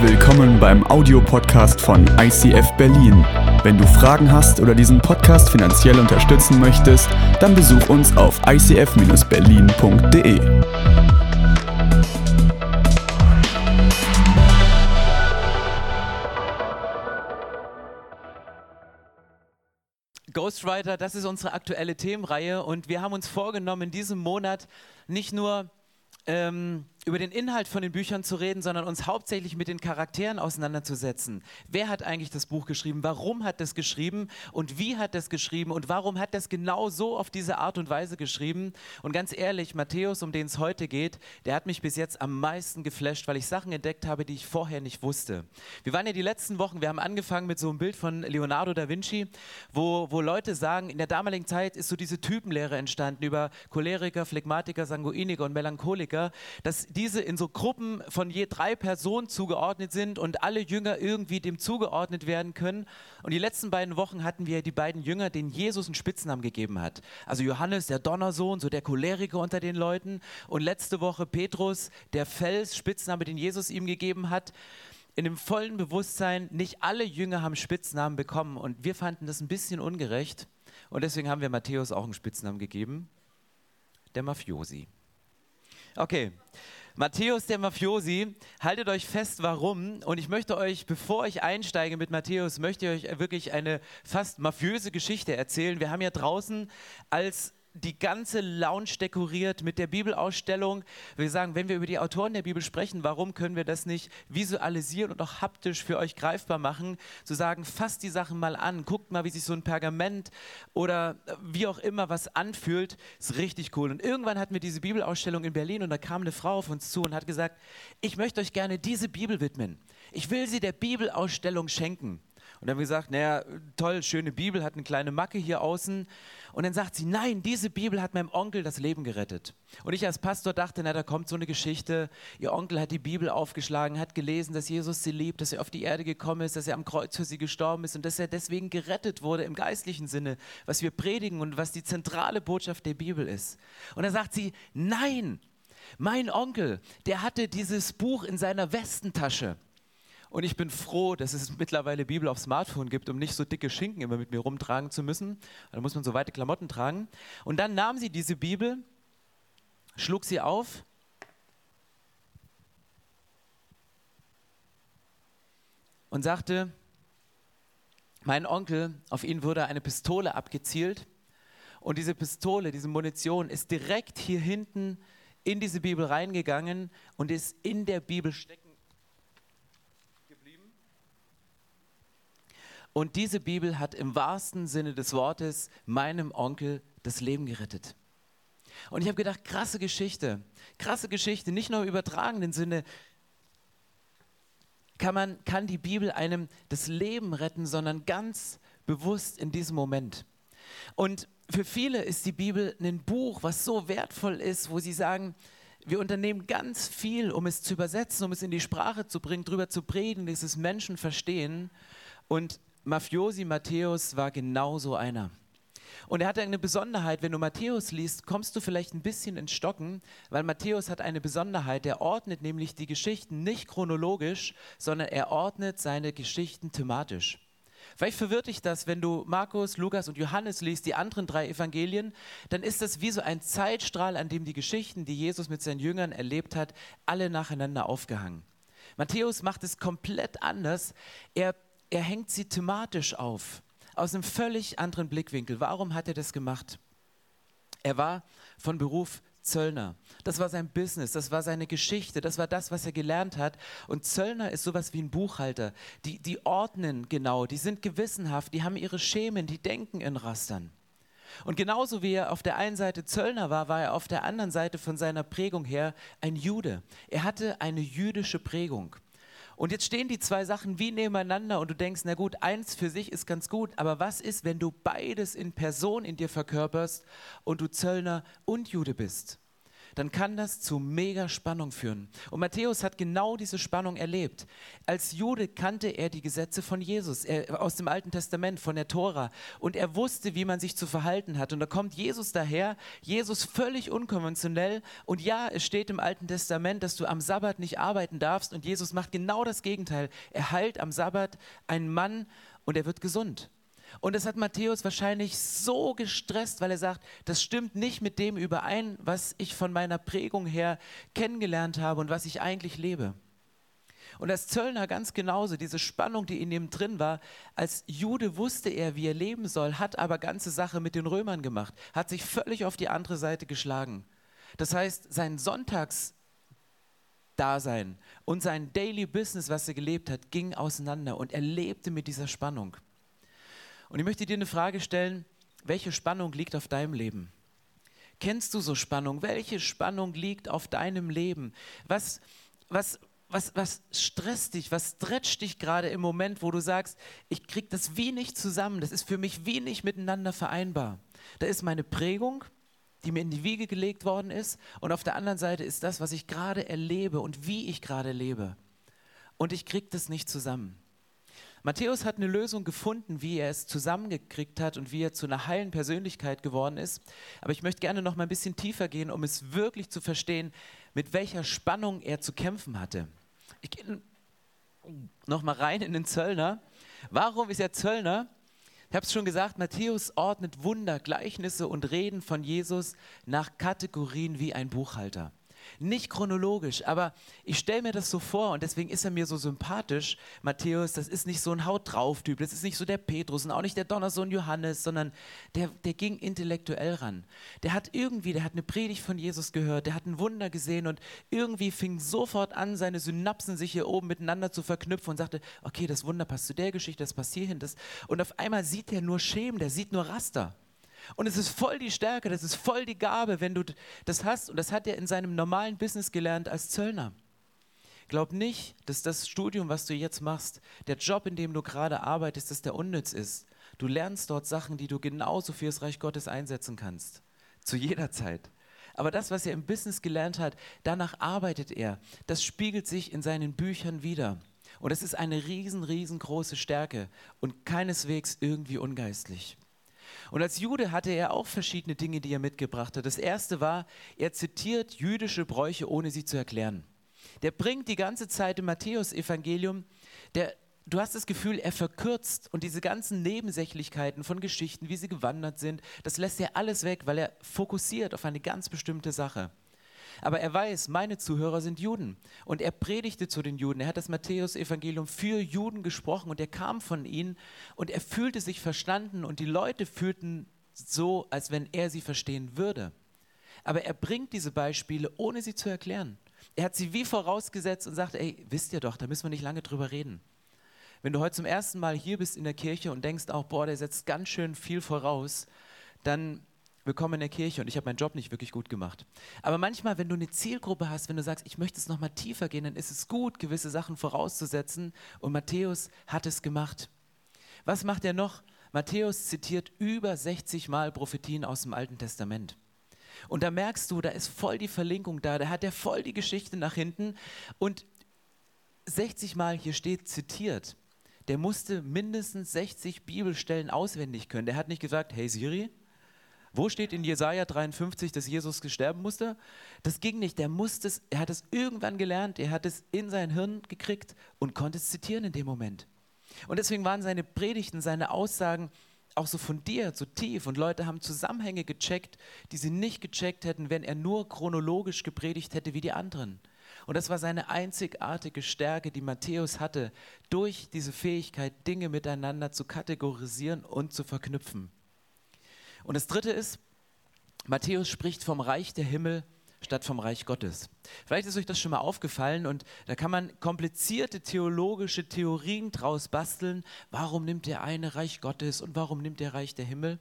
Herzlich willkommen beim Audiopodcast von ICF Berlin. Wenn du Fragen hast oder diesen Podcast finanziell unterstützen möchtest, dann besuch uns auf icf-berlin.de. Ghostwriter, das ist unsere aktuelle Themenreihe und wir haben uns vorgenommen, in diesem Monat nicht nur über den Inhalt von den Büchern zu reden, sondern uns hauptsächlich mit den Charakteren auseinanderzusetzen. Wer hat eigentlich das Buch geschrieben? Warum hat das geschrieben? Und wie hat das geschrieben? Und warum hat das genau so auf diese Art und Weise geschrieben? Und ganz ehrlich, Matthäus, um den es heute geht, der hat mich bis jetzt am meisten geflasht, weil ich Sachen entdeckt habe, die ich vorher nicht wusste. Wir waren ja die letzten Wochen, wir haben angefangen mit so einem Bild von Leonardo da Vinci, wo Leute sagen, in der damaligen Zeit ist so diese Typenlehre entstanden über Choleriker, Phlegmatiker, Sanguiniker und Melancholiker, dass diese in so Gruppen von je 3 Personen zugeordnet sind und alle Jünger irgendwie dem zugeordnet werden können. Und die letzten beiden Wochen hatten wir die beiden Jünger, denen Jesus einen Spitznamen gegeben hat. Also Johannes, der Donnersohn, so der Choleriker unter den Leuten. Und letzte Woche Petrus, der Fels, Spitzname, den Jesus ihm gegeben hat. In dem vollen Bewusstsein, nicht alle Jünger haben Spitznamen bekommen. Und wir fanden das ein bisschen ungerecht. Und deswegen haben wir Matthäus auch einen Spitznamen gegeben. Der Mafiosi. Okay. Matthäus, der Mafiosi, haltet euch fest, warum. Und ich möchte euch, bevor ich einsteige mit Matthäus, möchte ich euch wirklich eine fast mafiöse Geschichte erzählen. Wir haben ja draußen als die ganze Lounge dekoriert mit der Bibelausstellung. Wir sagen, wenn wir über die Autoren der Bibel sprechen, warum können wir das nicht visualisieren und auch haptisch für euch greifbar machen? Zu sagen, fasst die Sachen mal an, guckt mal, wie sich so ein Pergament oder wie auch immer was anfühlt. Ist richtig cool. Und irgendwann hatten wir diese Bibelausstellung in Berlin und da kam eine Frau auf uns zu und hat gesagt, ich möchte euch gerne diese Bibel widmen. Ich will sie der Bibelausstellung schenken. Und dann haben wir gesagt, naja, toll, schöne Bibel, hat eine kleine Macke hier außen. Und dann sagt sie, nein, diese Bibel hat meinem Onkel das Leben gerettet. Und ich als Pastor dachte, na, da kommt so eine Geschichte. Ihr Onkel hat die Bibel aufgeschlagen, hat gelesen, dass Jesus sie liebt, dass er auf die Erde gekommen ist, dass er am Kreuz für sie gestorben ist und dass er deswegen gerettet wurde im geistlichen Sinne, was wir predigen und was die zentrale Botschaft der Bibel ist. Und dann sagt sie, nein, mein Onkel, der hatte dieses Buch in seiner Westentasche. Und ich bin froh, dass es mittlerweile Bibel auf Smartphone gibt, um nicht so dicke Schinken immer mit mir rumtragen zu müssen. Da muss man so weite Klamotten tragen. Und dann nahm sie diese Bibel, schlug sie auf und sagte, mein Onkel, auf ihn wurde eine Pistole abgezielt. Und diese Pistole, diese Munition ist direkt hier hinten in diese Bibel reingegangen und ist in der Bibel stecken. Und diese Bibel hat im wahrsten Sinne des Wortes meinem Onkel das Leben gerettet. Und ich habe gedacht, krasse Geschichte, nicht nur im übertragenen Sinne kann die Bibel einem das Leben retten, sondern ganz bewusst in diesem Moment. Und für viele ist die Bibel ein Buch, was so wertvoll ist, wo sie sagen, wir unternehmen ganz viel, um es zu übersetzen, um es in die Sprache zu bringen, drüber zu predigen, dass es Menschen verstehen. Und Mafiosi Matthäus war genau so einer. Und er hatte eine Besonderheit, wenn du Matthäus liest, kommst du vielleicht ein bisschen ins Stocken, weil Matthäus hat eine Besonderheit, er ordnet nämlich die Geschichten nicht chronologisch, sondern er ordnet seine Geschichten thematisch. Vielleicht verwirrt dich das, wenn du Markus, Lukas und Johannes liest, die anderen 3 Evangelien, dann ist das wie so ein Zeitstrahl, an dem die Geschichten, die Jesus mit seinen Jüngern erlebt hat, alle nacheinander aufgehangen. Matthäus macht es komplett anders, er hängt sie thematisch auf, aus einem völlig anderen Blickwinkel. Warum hat er das gemacht? Er war von Beruf Zöllner. Das war sein Business, das war seine Geschichte, das war das, was er gelernt hat. Und Zöllner ist sowas wie ein Buchhalter. Die ordnen genau, die sind gewissenhaft, die haben ihre Schemen, die denken in Rastern. Und genauso wie er auf der einen Seite Zöllner war, war er auf der anderen Seite von seiner Prägung her ein Jude. Er hatte eine jüdische Prägung. Und jetzt stehen die 2 Sachen wie nebeneinander und du denkst, na gut, eins für sich ist ganz gut, aber was ist, wenn du beides in Person in dir verkörperst und du Zöllner und Jude bist? dann kann das zu mega Spannung führen. Und Matthäus hat genau diese Spannung erlebt. Als Jude kannte er die Gesetze von Jesus, aus dem Alten Testament, von der Tora. Und er wusste, wie man sich zu verhalten hat. Und da kommt Jesus daher, Jesus völlig unkonventionell. Und ja, es steht im Alten Testament, dass du am Sabbat nicht arbeiten darfst. Und Jesus macht genau das Gegenteil. Er heilt am Sabbat einen Mann und er wird gesund. Und das hat Matthäus wahrscheinlich so gestresst, weil er sagt, das stimmt nicht mit dem überein, was ich von meiner Prägung her kennengelernt habe und was ich eigentlich lebe. Und als Zöllner ganz genauso, diese Spannung, die in ihm drin war, als Jude wusste er, wie er leben soll, hat aber ganze Sache mit den Römern gemacht, hat sich völlig auf die andere Seite geschlagen. Das heißt, sein Sonntagsdasein und sein Daily Business, was er gelebt hat, ging auseinander und er lebte mit dieser Spannung. Und ich möchte dir eine Frage stellen, welche Spannung liegt auf deinem Leben? Kennst du so Spannung? Welche Spannung liegt auf deinem Leben? Was stresst dich, was stretcht dich gerade im Moment, wo du sagst, ich kriege das wenig zusammen, das ist für mich wenig miteinander vereinbar. Da ist meine Prägung, die mir in die Wiege gelegt worden ist, und auf der anderen Seite ist das, was ich gerade erlebe und wie ich gerade lebe. Und ich kriege das nicht zusammen. Matthäus hat eine Lösung gefunden, wie er es zusammengekriegt hat und wie er zu einer heilen Persönlichkeit geworden ist. Aber ich möchte gerne noch mal ein bisschen tiefer gehen, um es wirklich zu verstehen, mit welcher Spannung er zu kämpfen hatte. Ich gehe noch mal rein in den Zöllner. Warum ist er Zöllner? Ich habe es schon gesagt, Matthäus ordnet Wunder, Gleichnisse und Reden von Jesus nach Kategorien wie ein Buchhalter. Nicht chronologisch, aber ich stelle mir das so vor und deswegen ist er mir so sympathisch, Matthäus, das ist nicht so ein Haut-drauf-Typ, das ist nicht so der Petrus und auch nicht der Donnersohn Johannes, sondern der ging intellektuell ran. Der hat eine Predigt von Jesus gehört, der hat ein Wunder gesehen und irgendwie fing sofort an, seine Synapsen sich hier oben miteinander zu verknüpfen und sagte, okay, das Wunder passt zu der Geschichte, das passt hierhin, das. Und auf einmal sieht er nur Schemen, der sieht nur Raster. Und es ist voll die Stärke, das ist voll die Gabe, wenn du das hast. Und das hat er in seinem normalen Business gelernt als Zöllner. Glaub nicht, dass das Studium, was du jetzt machst, der Job, in dem du gerade arbeitest, dass der unnütz ist. Du lernst dort Sachen, die du genauso für das Reich Gottes einsetzen kannst. Zu jeder Zeit. Aber das, was er im Business gelernt hat, danach arbeitet er. Das spiegelt sich in seinen Büchern wider. Und es ist eine riesengroße Stärke und keineswegs irgendwie ungeistlich. Und als Jude hatte er auch verschiedene Dinge, die er mitgebracht hat. Das erste war, er zitiert jüdische Bräuche, ohne sie zu erklären. Der bringt die ganze Zeit im Matthäus-Evangelium, du hast das Gefühl, er verkürzt und diese ganzen Nebensächlichkeiten von Geschichten, wie sie gewandert sind, das lässt er alles weg, weil er fokussiert auf eine ganz bestimmte Sache. Aber er weiß, meine Zuhörer sind Juden und er predigte zu den Juden. Er hat das Matthäus-Evangelium für Juden gesprochen und er kam von ihnen und er fühlte sich verstanden und die Leute fühlten so, als wenn er sie verstehen würde. Aber er bringt diese Beispiele, ohne sie zu erklären. Er hat sie wie vorausgesetzt und sagt, ey, wisst ihr doch, da müssen wir nicht lange drüber reden. Wenn du heute zum ersten Mal hier bist in der Kirche und denkst auch, boah, der setzt ganz schön viel voraus, dann willkommen in der Kirche und ich habe meinen Job nicht wirklich gut gemacht. Aber manchmal, wenn du eine Zielgruppe hast, wenn du sagst, ich möchte es nochmal tiefer gehen, dann ist es gut, gewisse Sachen vorauszusetzen und Matthäus hat es gemacht. Was macht er noch? Matthäus zitiert über 60 Mal Prophetien aus dem Alten Testament. Und da merkst du, da ist voll die Verlinkung da, da hat er voll die Geschichte nach hinten und 60 Mal hier steht zitiert. Der musste mindestens 60 Bibelstellen auswendig können. Der hat nicht gesagt, hey Siri, wo steht in Jesaja 53, dass Jesus sterben musste? Das ging nicht, er hat es irgendwann gelernt, er hat es in sein Hirn gekriegt und konnte es zitieren in dem Moment. Und deswegen waren seine Predigten, seine Aussagen auch so fundiert, so tief und Leute haben Zusammenhänge gecheckt, die sie nicht gecheckt hätten, wenn er nur chronologisch gepredigt hätte wie die anderen. Und das war seine einzigartige Stärke, die Matthäus hatte, durch diese Fähigkeit, Dinge miteinander zu kategorisieren und zu verknüpfen. Und das dritte ist, Matthäus spricht vom Reich der Himmel statt vom Reich Gottes. Vielleicht ist euch das schon mal aufgefallen und da kann man komplizierte theologische Theorien draus basteln. Warum nimmt der eine Reich Gottes und warum nimmt der Reich der Himmel?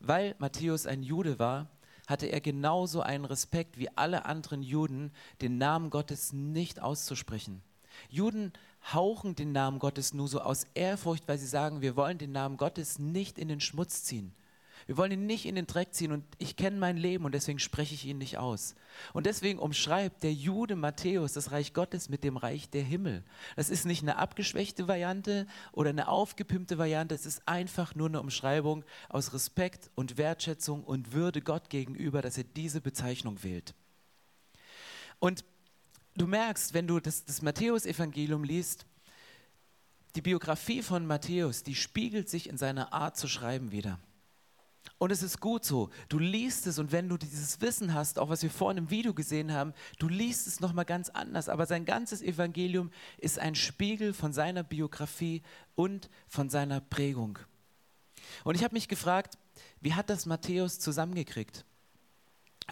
Weil Matthäus ein Jude war, hatte er genauso einen Respekt wie alle anderen Juden, den Namen Gottes nicht auszusprechen. Juden hauchen den Namen Gottes nur so aus Ehrfurcht, weil sie sagen, wir wollen den Namen Gottes nicht in den Schmutz ziehen. Wir wollen ihn nicht in den Dreck ziehen und ich kenne mein Leben und deswegen spreche ich ihn nicht aus. Und deswegen umschreibt der Jude Matthäus das Reich Gottes mit dem Reich der Himmel. Das ist nicht eine abgeschwächte Variante oder eine aufgepimpte Variante, es ist einfach nur eine Umschreibung aus Respekt und Wertschätzung und Würde Gott gegenüber, dass er diese Bezeichnung wählt. Und du merkst, wenn du das Matthäus-Evangelium liest, die Biografie von Matthäus, die spiegelt sich in seiner Art zu schreiben wieder. Und es ist gut so, du liest es und wenn du dieses Wissen hast, auch was wir vorhin im Video gesehen haben, du liest es nochmal ganz anders, aber sein ganzes Evangelium ist ein Spiegel von seiner Biografie und von seiner Prägung. Und ich habe mich gefragt, wie hat das Matthäus zusammengekriegt?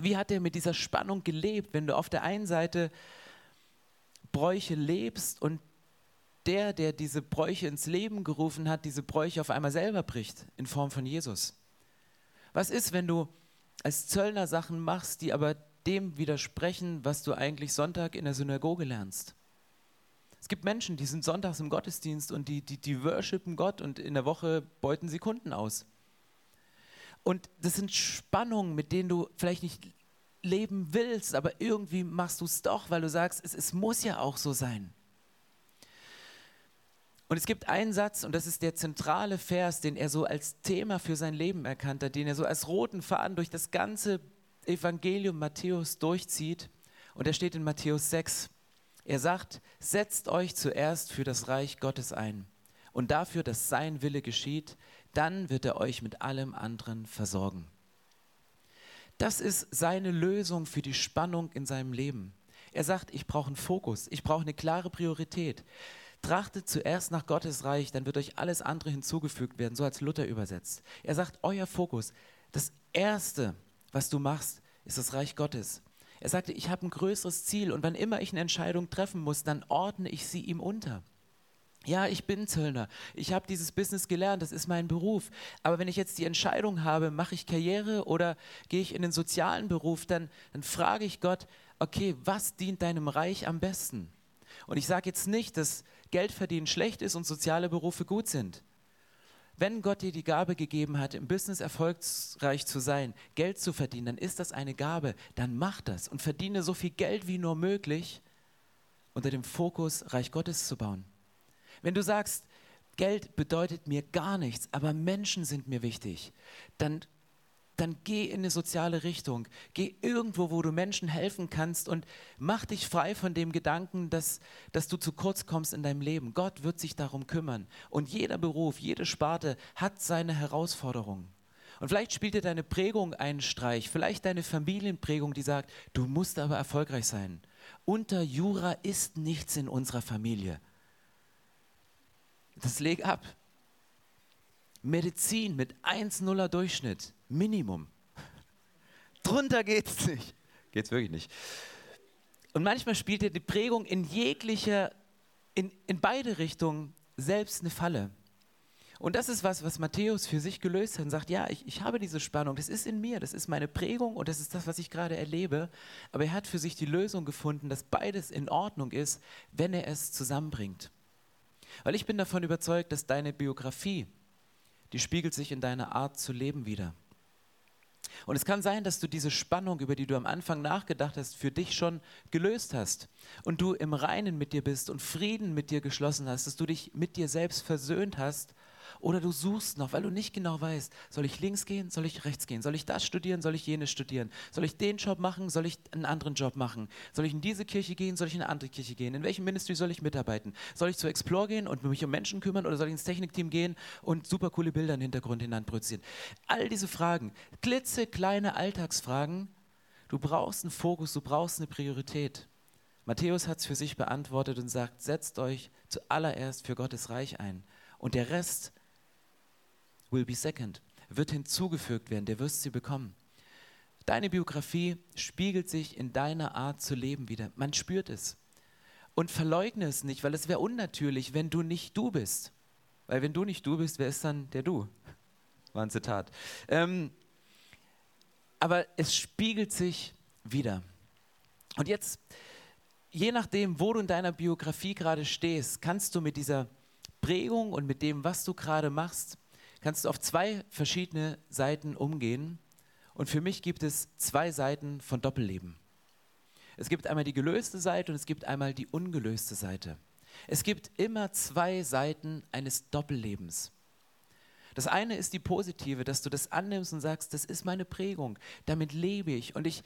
Wie hat er mit dieser Spannung gelebt, wenn du auf der einen Seite Bräuche lebst und der diese Bräuche ins Leben gerufen hat, diese Bräuche auf einmal selber bricht in Form von Jesus? Was ist, wenn du als Zöllner Sachen machst, die aber dem widersprechen, was du eigentlich Sonntag in der Synagoge lernst? Es gibt Menschen, die sind sonntags im Gottesdienst und die worshipen Gott und in der Woche beuten sie Kunden aus. Und das sind Spannungen, mit denen du vielleicht nicht leben willst, aber irgendwie machst du es doch, weil du sagst, es muss ja auch so sein. Und es gibt einen Satz, und das ist der zentrale Vers, den er so als Thema für sein Leben erkannt hat, den er so als roten Faden durch das ganze Evangelium Matthäus durchzieht. Und er steht in Matthäus 6. Er sagt, setzt euch zuerst für das Reich Gottes ein und dafür, dass sein Wille geschieht, dann wird er euch mit allem anderen versorgen. Das ist seine Lösung für die Spannung in seinem Leben. Er sagt, ich brauche einen Fokus, ich brauche eine klare Priorität. Trachtet zuerst nach Gottes Reich, dann wird euch alles andere hinzugefügt werden, so als Luther übersetzt. Er sagt, euer Fokus, das Erste, was du machst, ist das Reich Gottes. Er sagte, ich habe ein größeres Ziel und wann immer ich eine Entscheidung treffen muss, dann ordne ich sie ihm unter. Ja, ich bin Zöllner, ich habe dieses Business gelernt, das ist mein Beruf. Aber wenn ich jetzt die Entscheidung habe, mache ich Karriere oder gehe ich in den sozialen Beruf, dann frage ich Gott, okay, was dient deinem Reich am besten? Und ich sage jetzt nicht, dass Geldverdienen schlecht ist und soziale Berufe gut sind. Wenn Gott dir die Gabe gegeben hat, im Business erfolgreich zu sein, Geld zu verdienen, dann ist das eine Gabe, dann mach das und verdiene so viel Geld wie nur möglich, unter dem Fokus, Reich Gottes zu bauen. Wenn du sagst, Geld bedeutet mir gar nichts, aber Menschen sind mir wichtig, dann geh in eine soziale Richtung, geh irgendwo, wo du Menschen helfen kannst und mach dich frei von dem Gedanken, dass du zu kurz kommst in deinem Leben. Gott wird sich darum kümmern und jeder Beruf, jede Sparte hat seine Herausforderungen. Und vielleicht spielt dir deine Prägung einen Streich, vielleicht deine Familienprägung, die sagt, du musst aber erfolgreich sein. Unter Jura ist nichts in unserer Familie. Das leg ab. Medizin mit 1,0er Durchschnitt, Minimum. Drunter geht's nicht. Geht's wirklich nicht. Und manchmal spielt dir die Prägung in beide Richtungen selbst eine Falle. Und das ist was Matthäus für sich gelöst hat und sagt, ja, ich habe diese Spannung, das ist in mir, das ist meine Prägung und das ist das, was ich gerade erlebe. Aber er hat für sich die Lösung gefunden, dass beides in Ordnung ist, wenn er es zusammenbringt. Weil ich bin davon überzeugt, dass deine Biografie, die spiegelt sich in deiner Art zu leben wider. Und es kann sein, dass du diese Spannung, über die du am Anfang nachgedacht hast, für dich schon gelöst hast und du im Reinen mit dir bist und Frieden mit dir geschlossen hast, dass du dich mit dir selbst versöhnt hast oder du suchst noch, weil du nicht genau weißt, soll ich links gehen, soll ich rechts gehen, soll ich das studieren, soll ich jenes studieren, soll ich den Job machen, soll ich einen anderen Job machen, soll ich in diese Kirche gehen, soll ich in eine andere Kirche gehen, in welchem Ministry soll ich mitarbeiten, soll ich zu Explore gehen und mich um Menschen kümmern oder soll ich ins Technikteam gehen und super coole Bilder im Hintergrund hineinproduzieren. All diese Fragen, klitzekleine Alltagsfragen, du brauchst einen Fokus, du brauchst eine Priorität. Matthäus hat es für sich beantwortet und sagt, setzt euch zuallererst für Gottes Reich ein und der Rest will be second, wird hinzugefügt werden, der wirst sie bekommen. Deine Biografie spiegelt sich in deiner Art zu leben wieder. Man spürt es. Und verleugne es nicht, weil es wäre unnatürlich, wenn du nicht du bist. Weil wenn du nicht du bist, wer ist dann der du? War ein Zitat. Aber es spiegelt sich wieder. Und jetzt, je nachdem, wo du in deiner Biografie gerade stehst, kannst du mit dieser Prägung und mit dem, was du gerade machst, kannst du auf zwei verschiedene Seiten umgehen. Und für mich gibt es zwei Seiten von Doppelleben. Es gibt einmal die gelöste Seite und es gibt einmal die ungelöste Seite. Es gibt immer zwei Seiten eines Doppellebens. Das eine ist die positive, dass du das annimmst und sagst, das ist meine Prägung, damit lebe ich und ich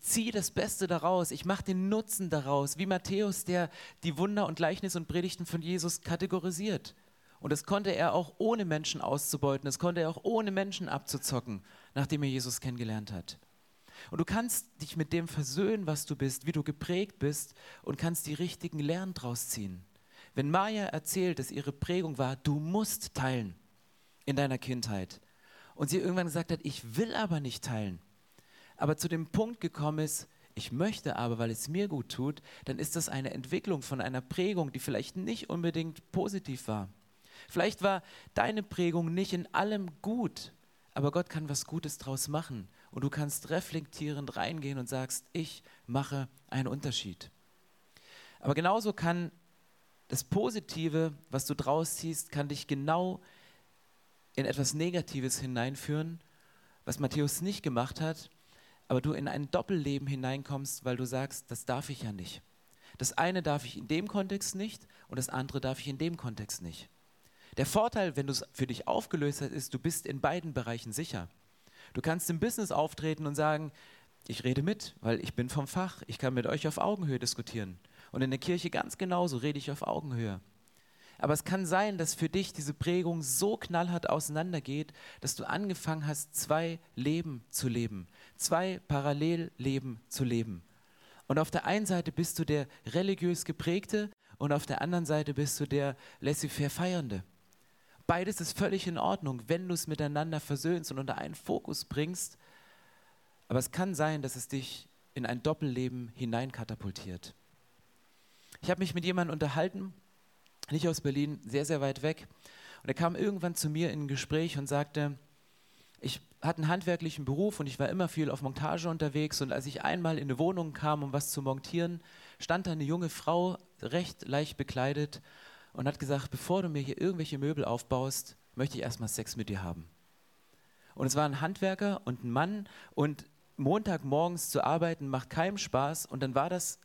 ziehe das Beste daraus, ich mache den Nutzen daraus, wie Matthäus, der die Wunder und Gleichnisse und Predigten von Jesus kategorisiert. Und das konnte er auch ohne Menschen auszubeuten, das konnte er auch ohne Menschen abzuzocken, nachdem er Jesus kennengelernt hat. Und du kannst dich mit dem versöhnen, was du bist, wie du geprägt bist und kannst die richtigen Lehren draus ziehen. Wenn Maya erzählt, dass ihre Prägung war, du musst teilen in deiner Kindheit und sie irgendwann gesagt hat, ich will aber nicht teilen, aber zu dem Punkt gekommen ist, ich möchte aber, weil es mir gut tut, dann ist das eine Entwicklung von einer Prägung, die vielleicht nicht unbedingt positiv war. Vielleicht war deine Prägung nicht in allem gut, aber Gott kann was Gutes draus machen. Und du kannst reflektierend reingehen und sagst, ich mache einen Unterschied. Aber genauso kann das Positive, was du draus ziehst, kann dich genau in etwas Negatives hineinführen, was Matthäus nicht gemacht hat, aber du in ein Doppelleben hineinkommst, weil du sagst, das darf ich ja nicht. Das eine darf ich in dem Kontext nicht und das andere darf ich in dem Kontext nicht. Der Vorteil, wenn du es für dich aufgelöst hast, ist, du bist in beiden Bereichen sicher. Du kannst im Business auftreten und sagen, ich rede mit, weil ich bin vom Fach, ich kann mit euch auf Augenhöhe diskutieren. Und in der Kirche ganz genauso rede ich auf Augenhöhe. Aber es kann sein, dass für dich diese Prägung so knallhart auseinandergeht, dass du angefangen hast, zwei Leben zu leben, zwei Parallelleben zu leben. Und auf der einen Seite bist du der religiös Geprägte und auf der anderen Seite bist du der laissez-faire Feiernde. Beides ist völlig in Ordnung, wenn du es miteinander versöhnst und unter einen Fokus bringst. Aber es kann sein, dass es dich in ein Doppelleben hineinkatapultiert. Ich habe mich mit jemandem unterhalten, nicht aus Berlin, sehr, sehr weit weg. Und er kam irgendwann zu mir in ein Gespräch und sagte, ich hatte einen handwerklichen Beruf und ich war immer viel auf Montage unterwegs. Und als ich einmal in eine Wohnung kam, um was zu montieren, stand da eine junge Frau, recht leicht bekleidet, und hat gesagt, bevor du mir hier irgendwelche Möbel aufbaust, möchte ich erstmal Sex mit dir haben. Und es war ein Handwerker und ein Mann und Montagmorgens zu arbeiten macht keinem Spaß und dann war das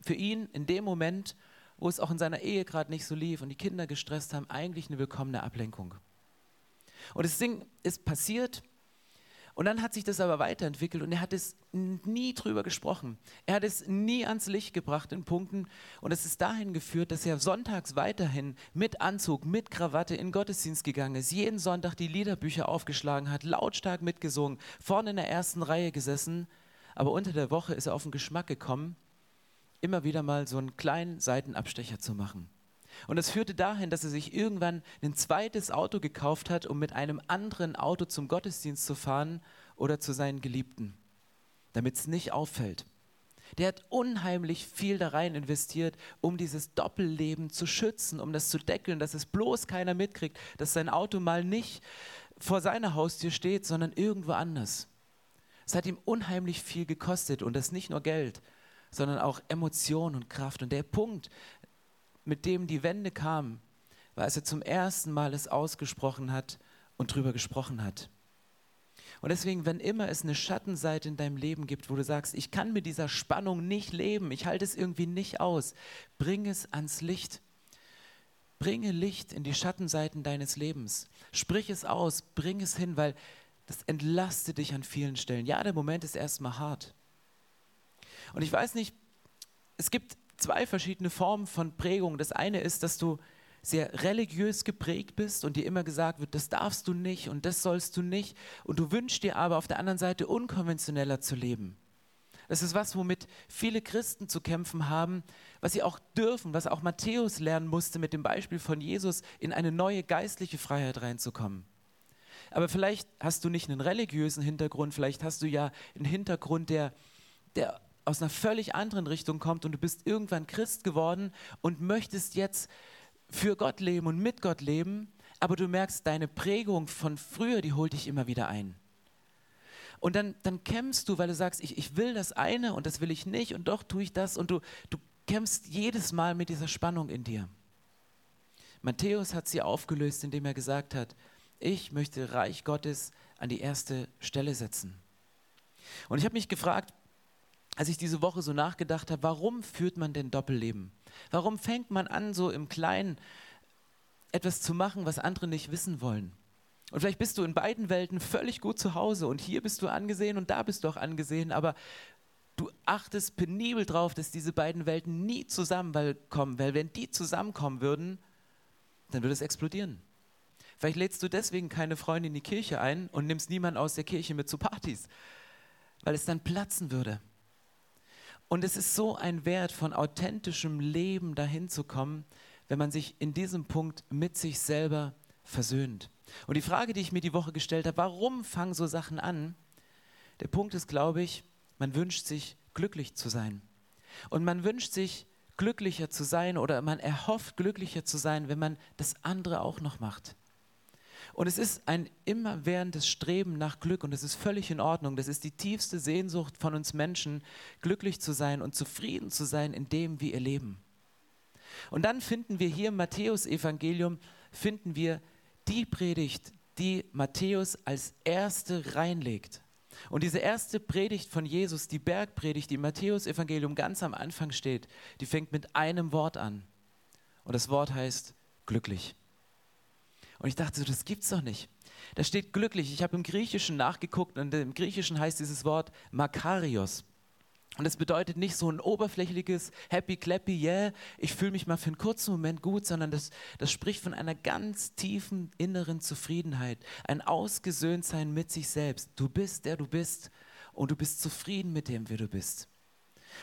für ihn in dem Moment, wo es auch in seiner Ehe gerade nicht so lief und die Kinder gestresst haben, eigentlich eine willkommene Ablenkung. Und das Ding ist passiert und dann hat sich das aber weiterentwickelt und er hat es nie drüber gesprochen. Er hat es nie ans Licht gebracht in Punkten und es ist dahin geführt, dass er sonntags weiterhin mit Anzug, mit Krawatte in den Gottesdienst gegangen ist, jeden Sonntag die Liederbücher aufgeschlagen hat, lautstark mitgesungen, vorne in der ersten Reihe gesessen, aber unter der Woche ist er auf den Geschmack gekommen, immer wieder mal so einen kleinen Seitenabstecher zu machen. Und das führte dahin, dass er sich irgendwann ein zweites Auto gekauft hat, um mit einem anderen Auto zum Gottesdienst zu fahren oder zu seinen Geliebten, damit es nicht auffällt. Der hat unheimlich viel da rein investiert, um dieses Doppelleben zu schützen, um das zu deckeln, dass es bloß keiner mitkriegt, dass sein Auto mal nicht vor seiner Haustür steht, sondern irgendwo anders. Es hat ihm unheimlich viel gekostet und das nicht nur Geld, sondern auch Emotion und Kraft. Und der Punkt, mit dem die Wende kam, war, als er zum ersten Mal es ausgesprochen hat und drüber gesprochen hat. Und deswegen, wenn immer es eine Schattenseite in deinem Leben gibt, wo du sagst, ich kann mit dieser Spannung nicht leben, ich halte es irgendwie nicht aus, bring es ans Licht. Bringe Licht in die Schattenseiten deines Lebens. Sprich es aus, bring es hin, weil das entlastet dich an vielen Stellen. Ja, der Moment ist erstmal hart. Und ich weiß nicht, es gibt zwei verschiedene Formen von Prägung. Das eine ist, dass du sehr religiös geprägt bist und dir immer gesagt wird, das darfst du nicht und das sollst du nicht. Und du wünschst dir aber auf der anderen Seite unkonventioneller zu leben. Das ist was, womit viele Christen zu kämpfen haben, was sie auch dürfen, was auch Matthäus lernen musste, mit dem Beispiel von Jesus in eine neue geistliche Freiheit reinzukommen. Aber vielleicht hast du nicht einen religiösen Hintergrund, vielleicht hast du ja einen Hintergrund, der aus einer völlig anderen Richtung kommt und du bist irgendwann Christ geworden und möchtest jetzt für Gott leben und mit Gott leben, aber du merkst, deine Prägung von früher, die holt dich immer wieder ein. Und dann kämpfst du, weil du sagst, ich will das eine und das will ich nicht und doch tue ich das und du kämpfst jedes Mal mit dieser Spannung in dir. Matthäus hat sie aufgelöst, indem er gesagt hat, ich möchte Reich Gottes an die erste Stelle setzen. Und ich habe mich gefragt, als ich diese Woche so nachgedacht habe, warum führt man denn Doppelleben? Warum fängt man an, so im Kleinen etwas zu machen, was andere nicht wissen wollen? Und vielleicht bist du in beiden Welten völlig gut zu Hause und hier bist du angesehen und da bist du auch angesehen, aber du achtest penibel drauf, dass diese beiden Welten nie zusammenkommen, weil wenn die zusammenkommen würden, dann würde es explodieren. Vielleicht lädst du deswegen keine Freunde in die Kirche ein und nimmst niemanden aus der Kirche mit zu Partys, weil es dann platzen würde. Und es ist so ein Wert, von authentischem Leben dahin zu kommen, wenn man sich in diesem Punkt mit sich selber versöhnt. Und die Frage, die ich mir die Woche gestellt habe, warum fangen so Sachen an? Der Punkt ist, glaube ich, man wünscht sich, glücklich zu sein. Und man wünscht sich, glücklicher zu sein oder man erhofft, glücklicher zu sein, wenn man das andere auch noch macht. Und es ist ein immerwährendes Streben nach Glück und das ist völlig in Ordnung. Das ist die tiefste Sehnsucht von uns Menschen, glücklich zu sein und zufrieden zu sein in dem, wie wir leben. Und dann finden wir hier im Matthäus-Evangelium, finden wir die Predigt, die Matthäus als erste reinlegt. Und diese erste Predigt von Jesus, die Bergpredigt, die im Matthäus-Evangelium ganz am Anfang steht, die fängt mit einem Wort an. Und das Wort heißt glücklich. Und ich dachte so, das gibt's doch nicht. Da steht glücklich. Ich habe im Griechischen nachgeguckt und im Griechischen heißt dieses Wort Makarios. Und das bedeutet nicht so ein oberflächliches Happy Clappy, yeah, ich fühle mich mal für einen kurzen Moment gut, sondern das spricht von einer ganz tiefen inneren Zufriedenheit, ein Ausgesöhntsein mit sich selbst. Du bist, der du bist und du bist zufrieden mit dem, wie du bist.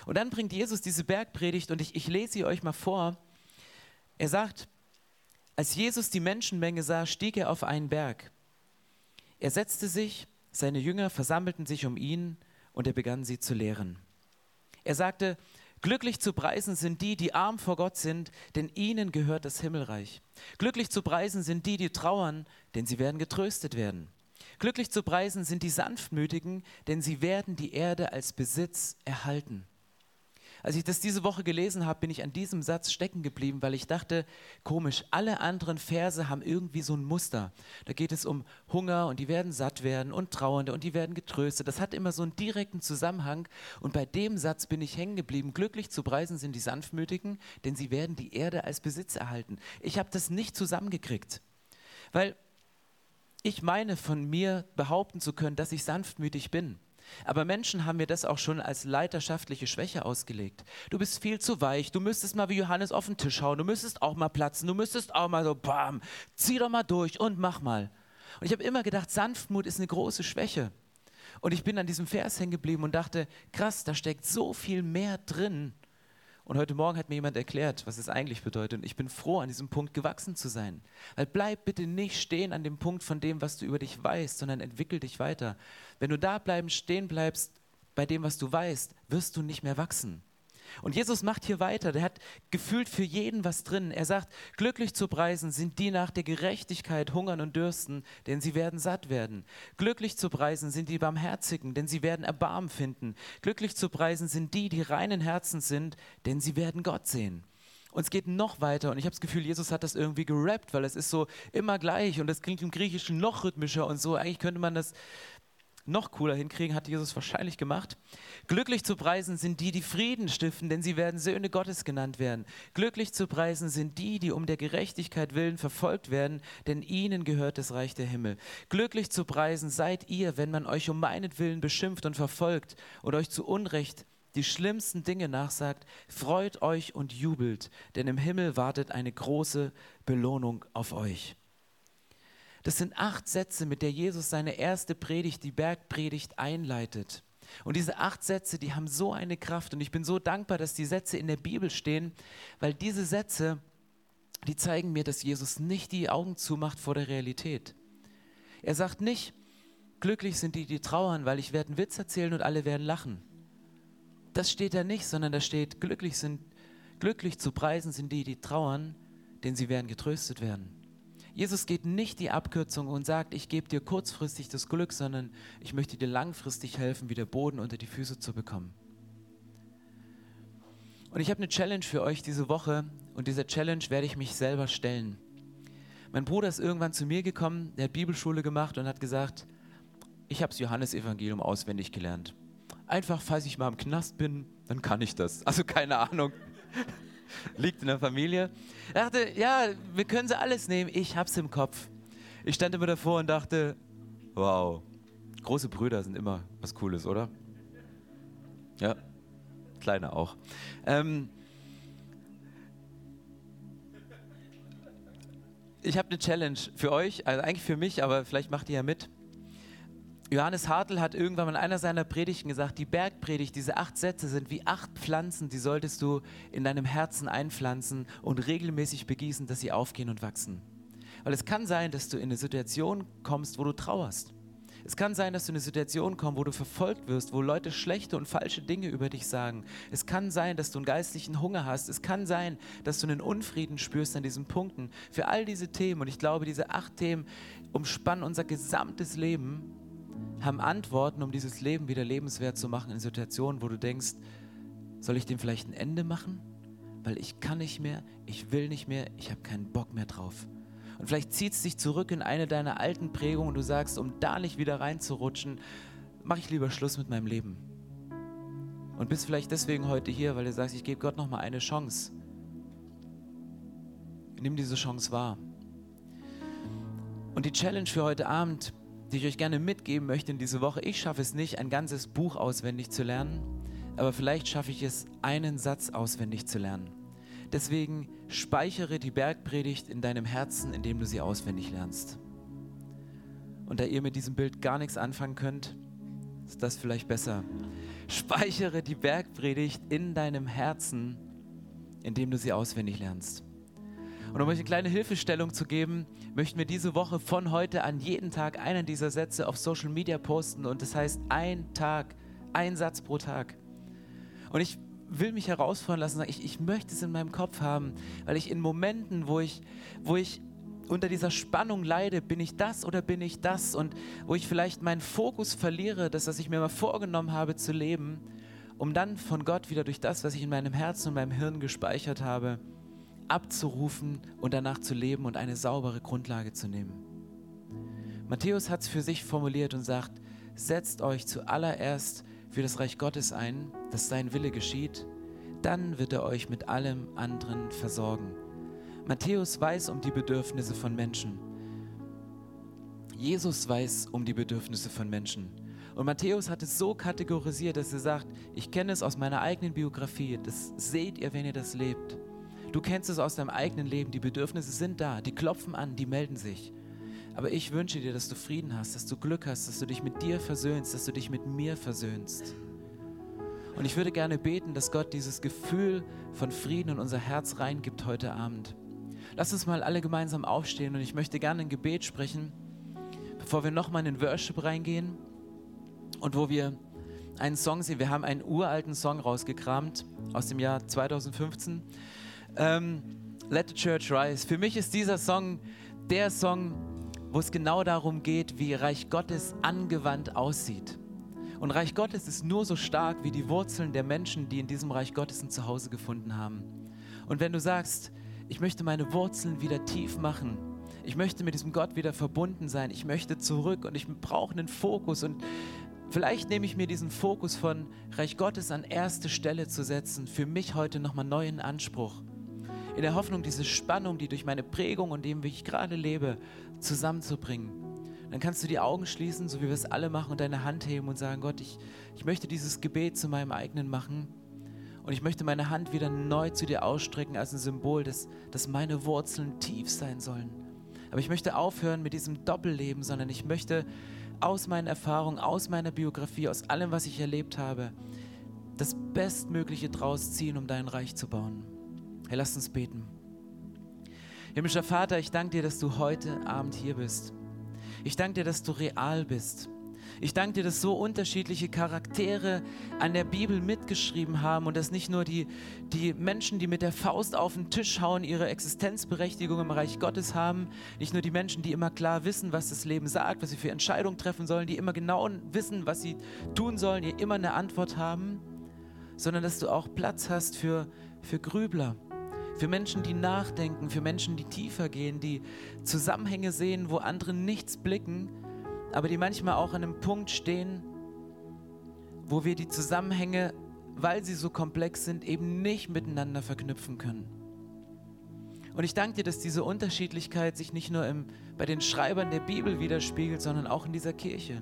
Und dann bringt Jesus diese Bergpredigt und ich lese sie euch mal vor. Er sagt, als Jesus die Menschenmenge sah, stieg er auf einen Berg. Er setzte sich, seine Jünger versammelten sich um ihn und er begann sie zu lehren. Er sagte, glücklich zu preisen sind die, die arm vor Gott sind, denn ihnen gehört das Himmelreich. Glücklich zu preisen sind die, die trauern, denn sie werden getröstet werden. Glücklich zu preisen sind die Sanftmütigen, denn sie werden die Erde als Besitz erhalten. Als ich das diese Woche gelesen habe, bin ich an diesem Satz stecken geblieben, weil ich dachte, komisch, alle anderen Verse haben irgendwie so ein Muster. Da geht es um Hunger und die werden satt werden und Trauernde und die werden getröstet. Das hat immer so einen direkten Zusammenhang und bei dem Satz bin ich hängen geblieben. Glücklich zu preisen sind die Sanftmütigen, denn sie werden die Erde als Besitz erhalten. Ich habe das nicht zusammengekriegt, weil ich meine, von mir behaupten zu können, dass ich sanftmütig bin. Aber Menschen haben mir das auch schon als leiterschaftliche Schwäche ausgelegt. Du bist viel zu weich, du müsstest mal wie Johannes auf den Tisch hauen, du müsstest auch mal platzen, du müsstest auch mal so, bam, zieh doch mal durch und mach mal. Und ich habe immer gedacht, Sanftmut ist eine große Schwäche. Und ich bin an diesem Vers hängen geblieben und dachte, krass, da steckt so viel mehr drin. Und heute Morgen hat mir jemand erklärt, was es eigentlich bedeutet. Und ich bin froh, an diesem Punkt gewachsen zu sein. Weil bleib bitte nicht stehen an dem Punkt von dem, was du über dich weißt, sondern entwickel dich weiter. Wenn du da stehen bleibst bei dem, was du weißt, wirst du nicht mehr wachsen. Und Jesus macht hier weiter. Der hat gefühlt für jeden was drin. Er sagt, glücklich zu preisen sind die nach der Gerechtigkeit hungern und dürsten, denn sie werden satt werden. Glücklich zu preisen sind die Barmherzigen, denn sie werden Erbarmen finden. Glücklich zu preisen sind die, die reinen Herzens sind, denn sie werden Gott sehen. Und es geht noch weiter und ich habe das Gefühl, Jesus hat das irgendwie gerappt, weil es ist so immer gleich und das klingt im Griechischen noch rhythmischer und so. Eigentlich könnte man das noch cooler hinkriegen, hat Jesus wahrscheinlich gemacht. Glücklich zu preisen sind die, die Frieden stiften, denn sie werden Söhne Gottes genannt werden. Glücklich zu preisen sind die, die um der Gerechtigkeit willen verfolgt werden, denn ihnen gehört das Reich der Himmel. Glücklich zu preisen seid ihr, wenn man euch um meinetwillen beschimpft und verfolgt und euch zu Unrecht die schlimmsten Dinge nachsagt. Freut euch und jubelt, denn im Himmel wartet eine große Belohnung auf euch. Das sind 8 Sätze, mit der Jesus seine erste Predigt, die Bergpredigt, einleitet. Und diese 8 Sätze, die haben so eine Kraft. Und ich bin so dankbar, dass die Sätze in der Bibel stehen, weil diese Sätze, die zeigen mir, dass Jesus nicht die Augen zumacht vor der Realität. Er sagt nicht, glücklich sind die, die trauern, weil ich werde einen Witz erzählen und alle werden lachen. Das steht da nicht, sondern da steht, glücklich zu preisen sind die, die trauern, denn sie werden getröstet werden. Jesus geht nicht die Abkürzung und sagt, ich gebe dir kurzfristig das Glück, sondern ich möchte dir langfristig helfen, wieder Boden unter die Füße zu bekommen. Und ich habe eine Challenge für euch diese Woche und dieser Challenge werde ich mich selber stellen. Mein Bruder ist irgendwann zu mir gekommen, der hat Bibelschule gemacht und hat gesagt, ich habe das Johannes-Evangelium auswendig gelernt. Einfach, falls ich mal im Knast bin, dann kann ich das. Also keine Ahnung. Liegt in der Familie. Ich dachte, ja, wir können sie alles nehmen. Ich hab's im Kopf. Ich stand immer davor und dachte, wow, große Brüder sind immer was Cooles, oder? Ja, kleine auch. Ich habe eine Challenge für euch, also eigentlich für mich, aber vielleicht macht ihr ja mit. Johannes Hartl hat irgendwann in einer seiner Predigten gesagt, die Bergpredigt, diese 8 Sätze sind wie 8 Pflanzen, die solltest du in deinem Herzen einpflanzen und regelmäßig begießen, dass sie aufgehen und wachsen. Weil es kann sein, dass du in eine Situation kommst, wo du trauerst. Es kann sein, dass du in eine Situation kommst, wo du verfolgt wirst, wo Leute schlechte und falsche Dinge über dich sagen. Es kann sein, dass du einen geistlichen Hunger hast. Es kann sein, dass du einen Unfrieden spürst an diesen Punkten. Für all diese Themen, und ich glaube, diese 8 Themen umspannen unser gesamtes Leben, haben Antworten, um dieses Leben wieder lebenswert zu machen in Situationen, wo du denkst, soll ich dem vielleicht ein Ende machen? Weil ich kann nicht mehr, ich will nicht mehr, ich habe keinen Bock mehr drauf. Und vielleicht zieht es dich zurück in eine deiner alten Prägungen und du sagst, um da nicht wieder reinzurutschen, mache ich lieber Schluss mit meinem Leben. Und bist vielleicht deswegen heute hier, weil du sagst, ich gebe Gott nochmal eine Chance. Nimm diese Chance wahr. Und die Challenge für heute Abend, die ich euch gerne mitgeben möchte in diese Woche, ich schaffe es nicht, ein ganzes Buch auswendig zu lernen, aber vielleicht schaffe ich es, einen Satz auswendig zu lernen. Deswegen speichere die Bergpredigt in deinem Herzen, indem du sie auswendig lernst. Und da ihr mit diesem Bild gar nichts anfangen könnt, ist das vielleicht besser. Speichere die Bergpredigt in deinem Herzen, indem du sie auswendig lernst. Und um euch eine kleine Hilfestellung zu geben, möchten wir diese Woche von heute an jeden Tag einen dieser Sätze auf Social Media posten. Und das heißt, ein Tag, ein Satz pro Tag. Und ich will mich herausfordern lassen, sagen, ich möchte es in meinem Kopf haben, weil ich in Momenten, wo ich unter dieser Spannung leide, bin ich das oder bin ich das, und wo ich vielleicht meinen Fokus verliere, das, was ich mir mal vorgenommen habe zu leben, um dann von Gott wieder durch das, was ich in meinem Herzen und meinem Hirn gespeichert habe, abzurufen und danach zu leben und eine saubere Grundlage zu nehmen. Matthäus hat es für sich formuliert und sagt, setzt euch zuallererst für das Reich Gottes ein, dass sein Wille geschieht, dann wird er euch mit allem anderen versorgen. Matthäus weiß um die Bedürfnisse von Menschen. Jesus weiß um die Bedürfnisse von Menschen. Und Matthäus hat es so kategorisiert, dass er sagt, ich kenne es aus meiner eigenen Biografie, das seht ihr, wenn ihr das lebt. Du kennst es aus deinem eigenen Leben, die Bedürfnisse sind da, die klopfen an, die melden sich. Aber ich wünsche dir, dass du Frieden hast, dass du Glück hast, dass du dich mit dir versöhnst, dass du dich mit mir versöhnst. Und ich würde gerne beten, dass Gott dieses Gefühl von Frieden in unser Herz reingibt heute Abend. Lass uns mal alle gemeinsam aufstehen und ich möchte gerne ein Gebet sprechen, bevor wir nochmal in den Worship reingehen und wo wir einen Song sehen. Wir haben einen uralten Song rausgekramt aus dem Jahr 2015. Let the Church Rise. Für mich ist dieser Song der Song, wo es genau darum geht, wie Reich Gottes angewandt aussieht. Und Reich Gottes ist nur so stark wie die Wurzeln der Menschen, die in diesem Reich Gottes ein Zuhause gefunden haben. Und wenn du sagst, ich möchte meine Wurzeln wieder tief machen, ich möchte mit diesem Gott wieder verbunden sein, ich möchte zurück und ich brauche einen Fokus, und vielleicht nehme ich mir diesen Fokus von Reich Gottes an erste Stelle zu setzen, für mich heute nochmal neu in Anspruch. In der Hoffnung, diese Spannung, die durch meine Prägung und dem, wie ich gerade lebe, zusammenzubringen. Dann kannst du die Augen schließen, so wie wir es alle machen, und deine Hand heben und sagen, Gott, ich möchte dieses Gebet zu meinem eigenen machen und ich möchte meine Hand wieder neu zu dir ausstrecken als ein Symbol, dass meine Wurzeln tief sein sollen. Aber ich möchte aufhören mit diesem Doppelleben, sondern ich möchte aus meinen Erfahrungen, aus meiner Biografie, aus allem, was ich erlebt habe, das Bestmögliche draus ziehen, um dein Reich zu bauen. Herr, lass uns beten. Himmlischer Vater, ich danke dir, dass du heute Abend hier bist. Ich danke dir, dass du real bist. Ich danke dir, dass so unterschiedliche Charaktere an der Bibel mitgeschrieben haben und dass nicht nur die Menschen, die mit der Faust auf den Tisch hauen, ihre Existenzberechtigung im Reich Gottes haben, nicht nur die Menschen, die immer klar wissen, was das Leben sagt, was sie für Entscheidungen treffen sollen, die immer genau wissen, was sie tun sollen, die immer eine Antwort haben, sondern dass du auch Platz hast für Grübler, Für Menschen, die nachdenken, für Menschen, die tiefer gehen, die Zusammenhänge sehen, wo andere nichts blicken, aber die manchmal auch an einem Punkt stehen, wo wir die Zusammenhänge, weil sie so komplex sind, eben nicht miteinander verknüpfen können. Und ich danke dir, dass diese Unterschiedlichkeit sich nicht nur bei den Schreibern der Bibel widerspiegelt, sondern auch in dieser Kirche.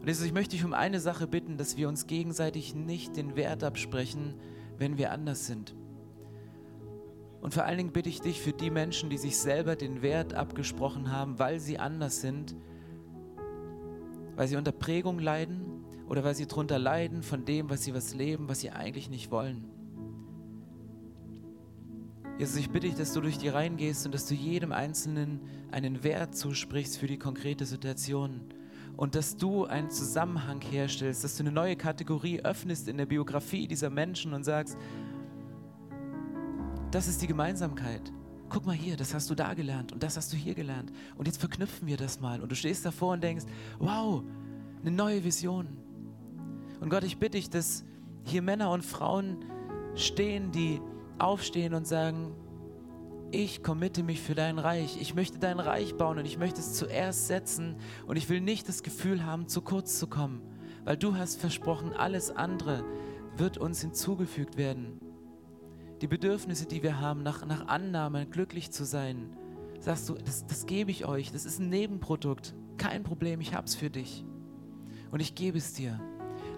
Und Jesus, ich möchte dich um eine Sache bitten, dass wir uns gegenseitig nicht den Wert absprechen, wenn wir anders sind. Und vor allen Dingen bitte ich dich für die Menschen, die sich selber den Wert abgesprochen haben, weil sie anders sind, weil sie unter Prägung leiden oder weil sie darunter leiden von dem, was sie leben, was sie eigentlich nicht wollen. Jesus, ich bitte dich, dass du durch die Reihen gehst und dass du jedem Einzelnen einen Wert zusprichst für die konkrete Situation und dass du einen Zusammenhang herstellst, dass du eine neue Kategorie öffnest in der Biografie dieser Menschen und sagst, das ist die Gemeinsamkeit. Guck mal hier, das hast du da gelernt und das hast du hier gelernt und jetzt verknüpfen wir das mal. Und du stehst davor und denkst, wow, eine neue Vision. Und Gott, ich bitte dich, dass hier Männer und Frauen stehen, die aufstehen und sagen, ich committe mich für dein Reich. Ich möchte dein Reich bauen und ich möchte es zuerst setzen und ich will nicht das Gefühl haben, zu kurz zu kommen, weil du hast versprochen, alles andere wird uns hinzugefügt werden. Die Bedürfnisse, die wir haben, nach Annahme, glücklich zu sein, sagst du, das gebe ich euch, das ist ein Nebenprodukt, kein Problem, ich hab's für dich und ich gebe es dir.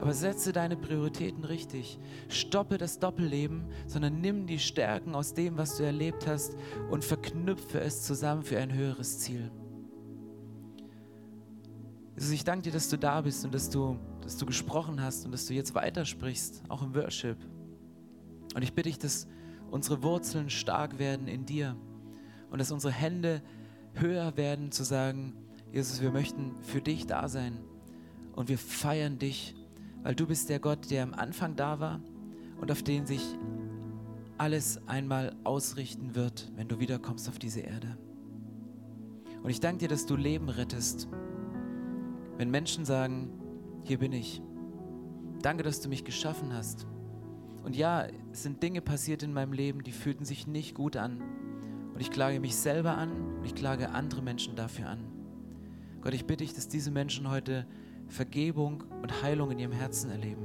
Aber setze deine Prioritäten richtig. Stoppe das Doppelleben, sondern nimm die Stärken aus dem, was du erlebt hast und verknüpfe es zusammen für ein höheres Ziel. Jesus, ich danke dir, dass du da bist und dass du gesprochen hast und dass du jetzt weitersprichst, auch im Worship. Und ich bitte dich, dass unsere Wurzeln stark werden in dir und dass unsere Hände höher werden, zu sagen, Jesus, wir möchten für dich da sein und wir feiern dich, weil du bist der Gott, der am Anfang da war und auf den sich alles einmal ausrichten wird, wenn du wiederkommst auf diese Erde. Und ich danke dir, dass du Leben rettest, wenn Menschen sagen, hier bin ich. Danke, dass du mich geschaffen hast. Und ja, es sind Dinge passiert in meinem Leben, die fühlten sich nicht gut an. Und ich klage mich selber an und ich klage andere Menschen dafür an. Gott, ich bitte dich, dass diese Menschen heute Vergebung und Heilung in ihrem Herzen erleben.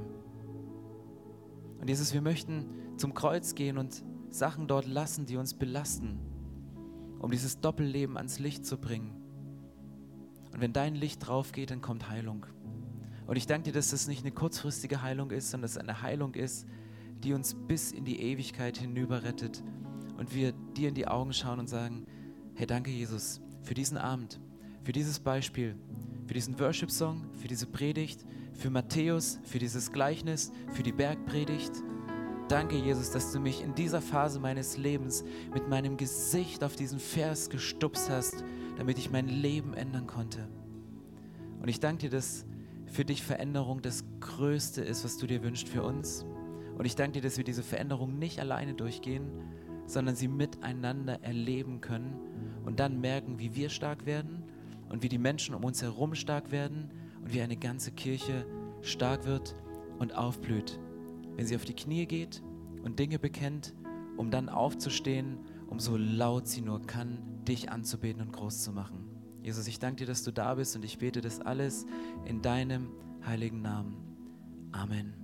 Und Jesus, wir möchten zum Kreuz gehen und Sachen dort lassen, die uns belasten, um dieses Doppelleben ans Licht zu bringen. Und wenn dein Licht drauf geht, dann kommt Heilung. Und ich danke dir, dass das nicht eine kurzfristige Heilung ist, sondern dass es eine Heilung ist, die uns bis in die Ewigkeit hinüber rettet und wir dir in die Augen schauen und sagen, hey, danke Jesus für diesen Abend, für dieses Beispiel, für diesen Worship-Song, für diese Predigt, für Matthäus, für dieses Gleichnis, für die Bergpredigt. Danke, Jesus, dass du mich in dieser Phase meines Lebens mit meinem Gesicht auf diesen Vers gestupst hast, damit ich mein Leben ändern konnte. Und ich danke dir, dass für dich Veränderung das Größte ist, was du dir wünschst für uns. Und ich danke dir, dass wir diese Veränderung nicht alleine durchgehen, sondern sie miteinander erleben können und dann merken, wie wir stark werden und wie die Menschen um uns herum stark werden und wie eine ganze Kirche stark wird und aufblüht. Wenn sie auf die Knie geht und Dinge bekennt, um dann aufzustehen, um so laut sie nur kann, dich anzubeten und groß zu machen. Jesus, ich danke dir, dass du da bist und ich bete das alles in deinem heiligen Namen. Amen.